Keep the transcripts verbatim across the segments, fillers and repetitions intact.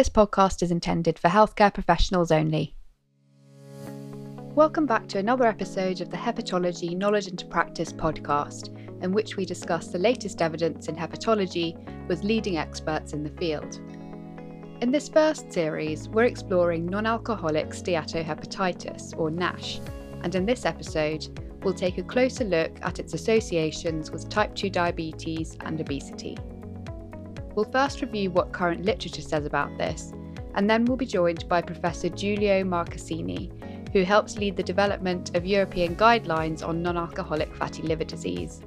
This podcast is intended for healthcare professionals only. Welcome back to another episode of the Hepatology Knowledge into Practice podcast, in which we discuss the latest evidence in hepatology with leading experts in the field. In this first series, we're exploring non-alcoholic steatohepatitis, or NASH, and in this episode, we'll take a closer look at its associations with type two diabetes and obesity. We'll first review what current literature says about this, and then we'll be joined by Professor Giulio Marcassini, who helps lead the development of European guidelines on non-alcoholic fatty liver disease.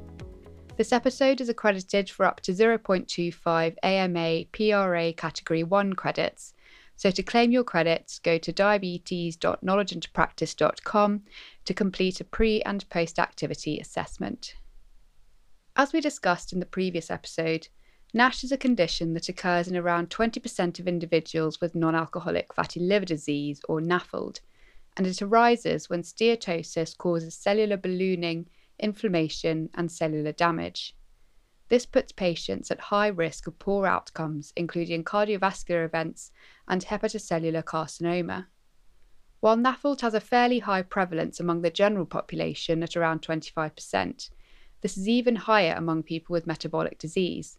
This episode is accredited for up to zero point two five A M A P R A Category one credits, so to claim your credits, go to diabetes dot knowledge into practice dot com to complete a pre- and post-activity assessment. As we discussed in the previous episode, NASH is a condition that occurs in around twenty percent of individuals with non-alcoholic fatty liver disease, or NAFLD, and it arises when steatosis causes cellular ballooning, inflammation, and cellular damage. This puts patients at high risk of poor outcomes, including cardiovascular events and hepatocellular carcinoma. While NAFLD has a fairly high prevalence among the general population at around twenty-five percent, this is even higher among people with metabolic disease.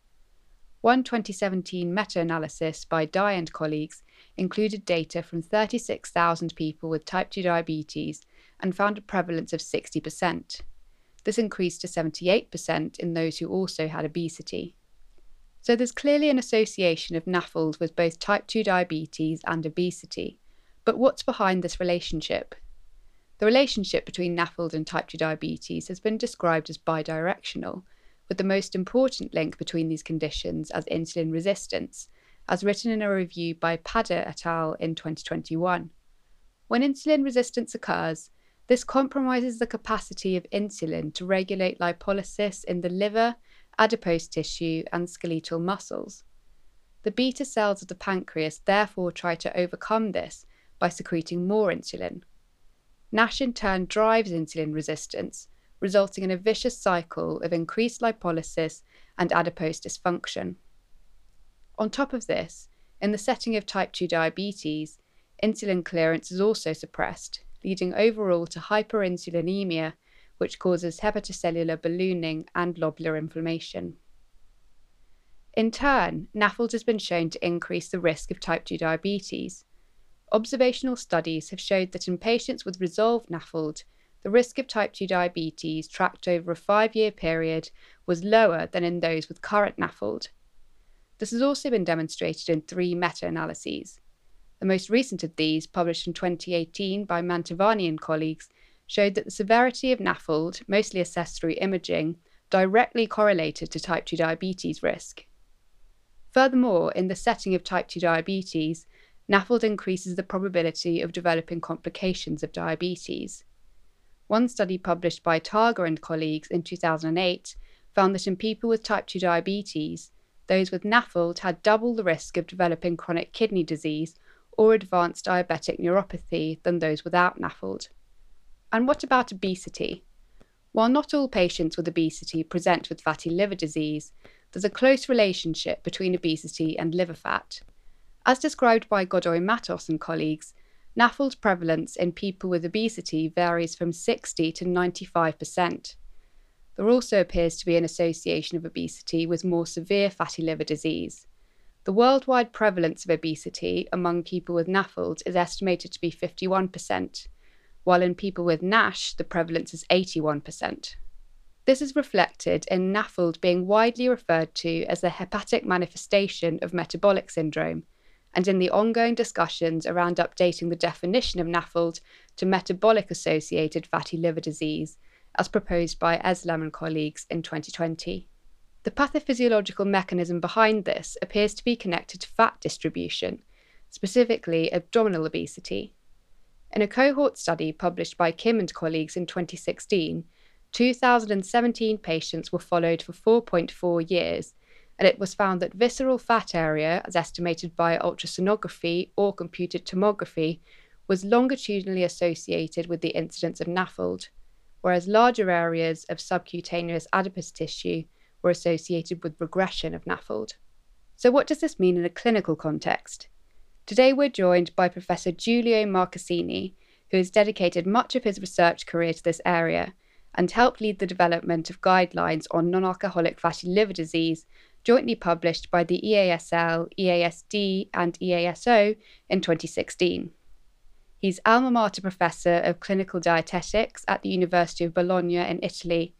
One twenty seventeen meta-analysis by Dai and colleagues included data from thirty-six thousand people with type two diabetes and found a prevalence of sixty percent. This increased to seventy-eight percent in those who also had obesity. So there's clearly an association of NAFLD with both type two diabetes and obesity. But what's behind this relationship? The relationship between NAFLD and type two diabetes has been described as bidirectional, with the most important link between these conditions as insulin resistance, as written in a review by Pader et al. In twenty twenty-one. When insulin resistance occurs, this compromises the capacity of insulin to regulate lipolysis in the liver, adipose tissue, and skeletal muscles. The beta cells of the pancreas therefore try to overcome this by secreting more insulin. NASH in turn drives insulin resistance, resulting in a vicious cycle of increased lipolysis and adipose dysfunction. On top of this, in the setting of type two diabetes, insulin clearance is also suppressed, leading overall to hyperinsulinemia, which causes hepatocellular ballooning and lobular inflammation. In turn, NAFLD has been shown to increase the risk of type two diabetes. Observational studies have showed that in patients with resolved NAFLD, the risk of type two diabetes tracked over a five-year period was lower than in those with current NAFLD. This has also been demonstrated in three meta-analyses. The most recent of these, published in twenty eighteen by Mantovani and colleagues, showed that the severity of NAFLD, mostly assessed through imaging, directly correlated to type two diabetes risk. Furthermore, in the setting of type two diabetes, NAFLD increases the probability of developing complications of diabetes. One study published by Targa and colleagues in two thousand eight found that in people with type two diabetes, those with NAFLD had double the risk of developing chronic kidney disease or advanced diabetic neuropathy than those without NAFLD. And what about obesity? While not all patients with obesity present with fatty liver disease, there's a close relationship between obesity and liver fat. As described by Godoy Matos and colleagues, NAFLD's prevalence in people with obesity varies from sixty to ninety-five percent. There also appears to be an association of obesity with more severe fatty liver disease. The worldwide prevalence of obesity among people with NAFLD is estimated to be fifty-one percent, while in people with NASH, the prevalence is eighty-one percent. This is reflected in NAFLD being widely referred to as the hepatic manifestation of metabolic syndrome, and in the ongoing discussions around updating the definition of NAFLD to metabolic-associated fatty liver disease, as proposed by Eslam and colleagues in twenty twenty. The pathophysiological mechanism behind this appears to be connected to fat distribution, specifically abdominal obesity. In a cohort study published by Kim and colleagues in twenty sixteen, two thousand seventeen patients were followed for four point four years, and it was found that visceral fat area, as estimated by ultrasonography or computed tomography, was longitudinally associated with the incidence of NAFLD, whereas larger areas of subcutaneous adipose tissue were associated with regression of NAFLD. So what does this mean in a clinical context? Today we're joined by Professor Giulio Marcassini, who has dedicated much of his research career to this area and helped lead the development of guidelines on non-alcoholic fatty liver disease, jointly published by the E A S L, E A S D and E A S O in twenty sixteen. He's alma mater professor of clinical dietetics at the University of Bologna in Italy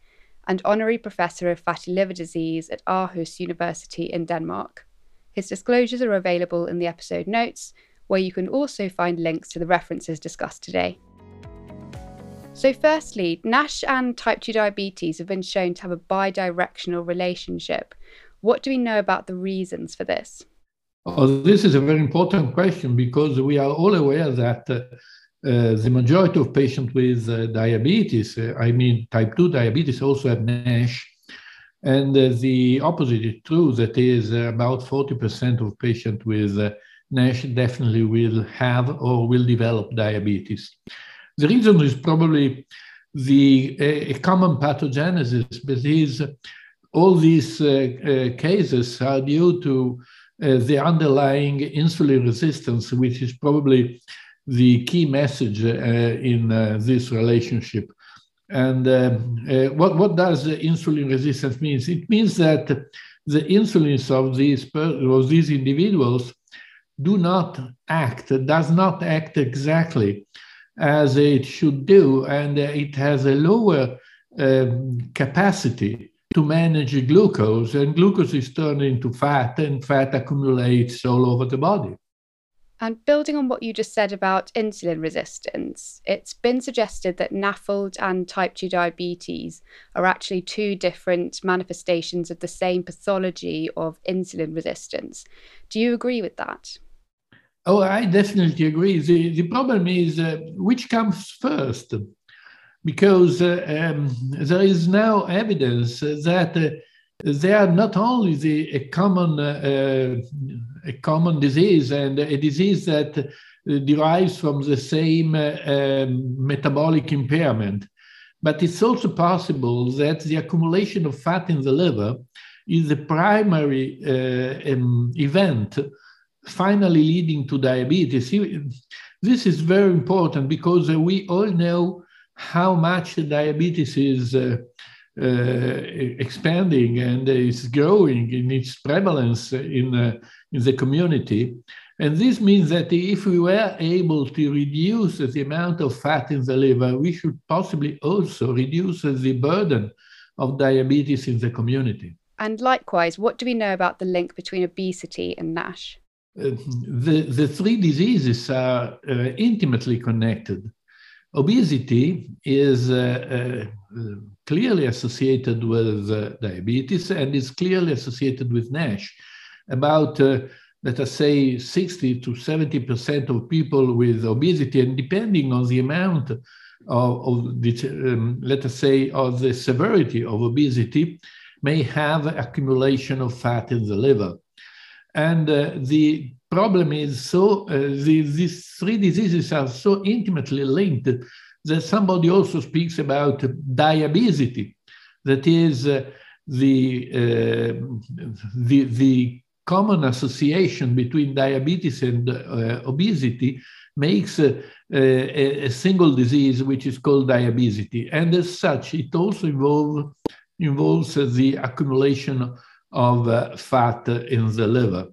and honorary professor of fatty liver disease at Aarhus University in Denmark. His disclosures are available in the episode notes, where you can also find links to the references discussed today. So firstly, NASH and type two diabetes have been shown to have a bidirectional relationship. What do we know about the reasons for this? Oh, this is a very important question because we are all aware that uh, uh, the majority of patients with uh, diabetes, uh, I mean type two diabetes, also have NASH. And uh, the opposite is true, that is uh, about forty percent of patients with uh, NASH definitely will have or will develop diabetes. The reason is probably the a, a common pathogenesis, but is all these uh, uh, cases are due to Uh, the underlying insulin resistance, which is probably the key message uh, in uh, this relationship. And uh, uh, what, what does the insulin resistance mean? It means that the insulins of these, of these individuals do not act, does not act exactly as it should do, and it has a lower um, capacity to manage glucose, and glucose is turned into fat, and fat accumulates all over the body. And building on what you just said about insulin resistance, it's been suggested that NAFLD and type two diabetes are actually two different manifestations of the same pathology of insulin resistance. Do you agree with that? Oh, I definitely agree. The, the problem is uh, which comes first? Because uh, um, there is now evidence that uh, they are not only the, a, common, uh, a common disease and a disease that uh, derives from the same uh, um, metabolic impairment, but it's also possible that the accumulation of fat in the liver is the primary uh, um, event finally leading to diabetes. This is very important because we all know how much diabetes is uh, uh, expanding and is growing in its prevalence in, uh, in the community. And this means that if we were able to reduce the amount of fat in the liver, we should possibly also reduce the burden of diabetes in the community. And likewise, what do we know about the link between obesity and NASH? Uh, the, the three diseases are uh, intimately connected. Obesity is uh, uh, clearly associated with uh, diabetes and is clearly associated with NASH. About, uh, let us say, sixty to seventy percent of people with obesity, and depending on the amount of, of the, um, let us say, of the severity of obesity, may have accumulation of fat in the liver. And uh, the problem is so, uh, the, these three diseases are so intimately linked that somebody also speaks about diabesity, that is uh, the, uh, the, the common association between diabetes and uh, obesity makes uh, a, a single disease which is called diabesity. And as such, it also involve, involves uh, the accumulation of uh, fat in the liver.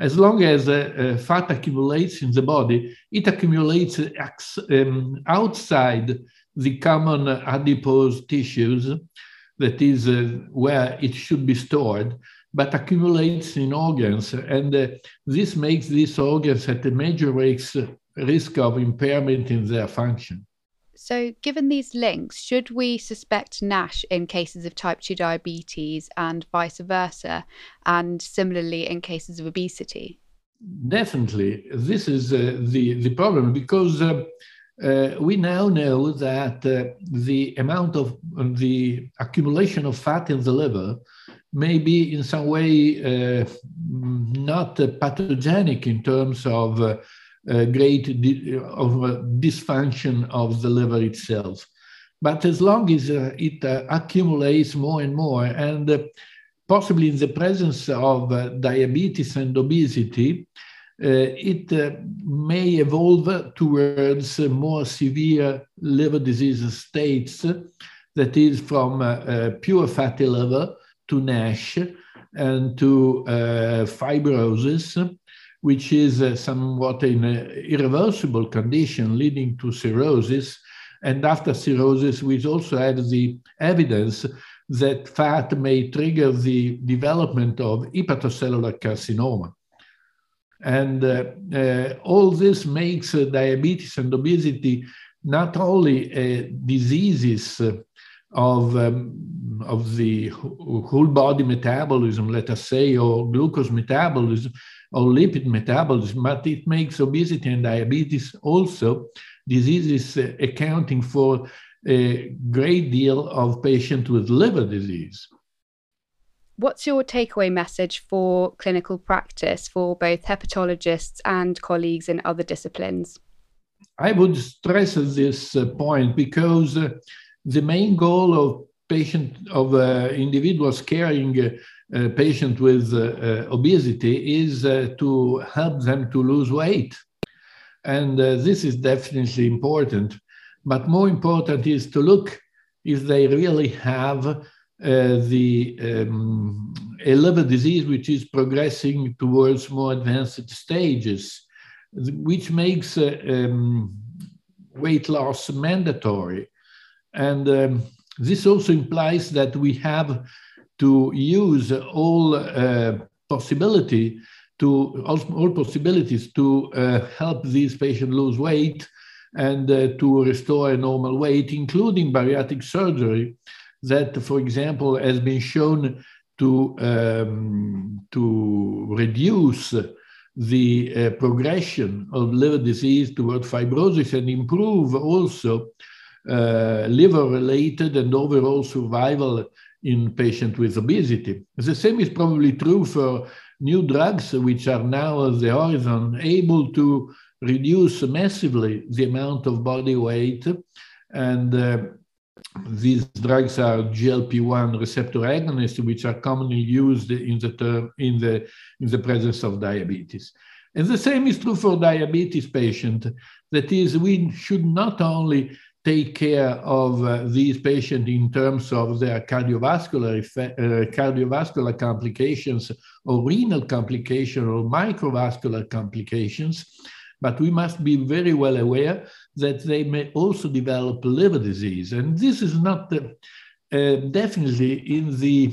As long as uh, uh, fat accumulates in the body, it accumulates um, outside the common adipose tissues, that is uh, where it should be stored, but accumulates in organs. And uh, this makes these organs at a major risk of impairment in their function. So given these links, should we suspect NASH in cases of type two diabetes and vice versa, and similarly in cases of obesity? Definitely. This is uh, the, the problem, because uh, uh, we now know that uh, the amount of uh, the accumulation of fat in the liver may be in some way uh, not uh, pathogenic in terms of uh, Uh, great di of, uh, dysfunction of the liver itself. But as long as uh, it uh, accumulates more and more, and uh, possibly in the presence of uh, diabetes and obesity, Uh, it uh, may evolve towards uh, more severe liver disease states, uh, that is from uh, uh, pure fatty liver to NASH and to uh, fibrosis, which is uh, somewhat an irreversible condition leading to cirrhosis. And after cirrhosis, we also have the evidence that fat may trigger the development of hepatocellular carcinoma. And uh, uh, all this makes uh, diabetes and obesity not only uh, diseases uh, of, um, of the whole body metabolism, let us say, or glucose metabolism, or lipid metabolism, but it makes obesity and diabetes also diseases uh, accounting for a great deal of patients with liver disease. What's your takeaway message for clinical practice for both hepatologists and colleagues in other disciplines? I would stress this point because uh, the main goal of patient of uh, individuals carrying a uh, uh, patient with uh, uh, obesity is uh, to help them to lose weight. And uh, this is definitely important. But more important is to look if they really have Uh, the um, a liver disease which is progressing towards more advanced stages, which makes uh, um, weight loss mandatory. And um, this also implies that we have to use all uh, possibility to all possibilities to uh, help these patients lose weight and uh, to restore a normal weight, including bariatric surgery, that, for example, has been shown to, um, to reduce the uh, progression of liver disease toward fibrosis and improve also uh, liver-related and overall survival in patients with obesity. The same is probably true for new drugs, which are now at the horizon, able to reduce massively the amount of body weight. And uh, these drugs are G L P one receptor agonists, which are commonly used in the term in the in the presence of diabetes. And the same is true for diabetes patients. That is, we should not only take care of uh, these patients in terms of their cardiovascular effect, uh, cardiovascular complications, or renal complications, or microvascular complications, but we must be very well aware that they may also develop liver disease. And this is not uh, uh, definitely in the,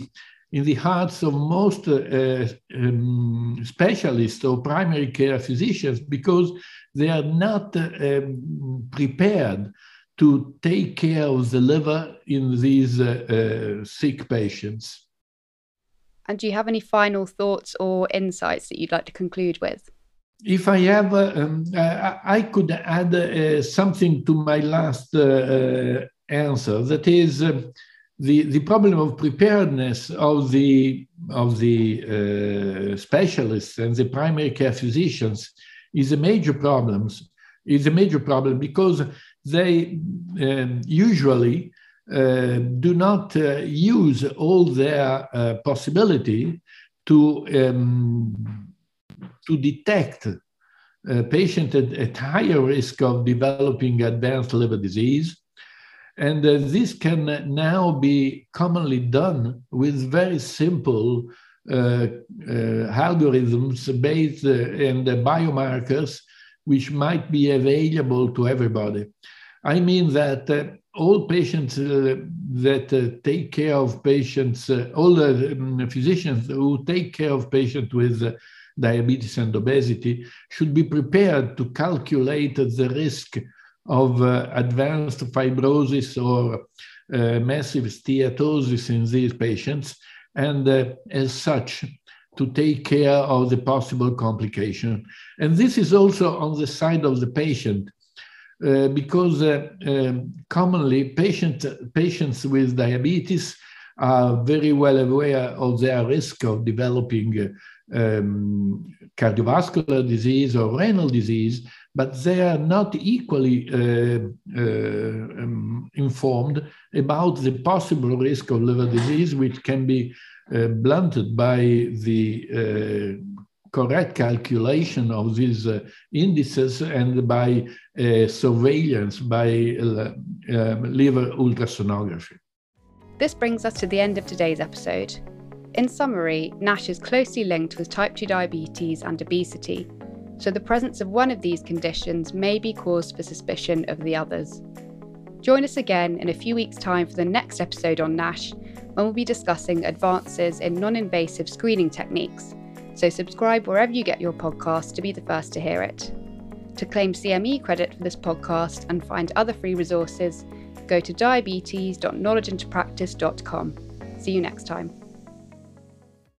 in the hearts of most uh, um, specialists or primary care physicians, because they are not uh, um, prepared to take care of the liver in these uh, uh, sick patients. And do you have any final thoughts or insights that you'd like to conclude with? If I have, uh, um, uh, I could add uh, something to my last uh, uh, answer. That is, uh, the the problem of preparedness of the of the uh, specialists and the primary care physicians is a major problem. Is a major problem because they um, usually uh, do not uh, use all their uh, possibility to. Um, to detect a patient at, at higher risk of developing advanced liver disease. And uh, this can now be commonly done with very simple uh, uh, algorithms based uh, and uh, biomarkers, which might be available to everybody. I mean that uh, all patients uh, that uh, take care of patients, uh, all the um, physicians who take care of patients with uh, diabetes and obesity should be prepared to calculate the risk of uh, advanced fibrosis or uh, massive steatosis in these patients, and uh, as such, to take care of the possible complication. And this is also on the side of the patient, uh, because uh, um, commonly patient, patients with diabetes are very well aware of their risk of developing uh, Um, cardiovascular disease or renal disease, but they are not equally uh, uh, um, informed about the possible risk of liver disease, which can be uh, blunted by the uh, correct calculation of these uh, indices and by uh, surveillance, by uh, uh, liver ultrasonography. This brings us to the end of today's episode. In summary, NASH is closely linked with type two diabetes and obesity, so the presence of one of these conditions may be cause for suspicion of the others. Join us again in a few weeks' time for the next episode on NASH, when we'll be discussing advances in non-invasive screening techniques, so subscribe wherever you get your podcast to be the first to hear it. To claim C M E credit for this podcast and find other free resources, go to diabetes dot knowledge into practice dot com. See you next time.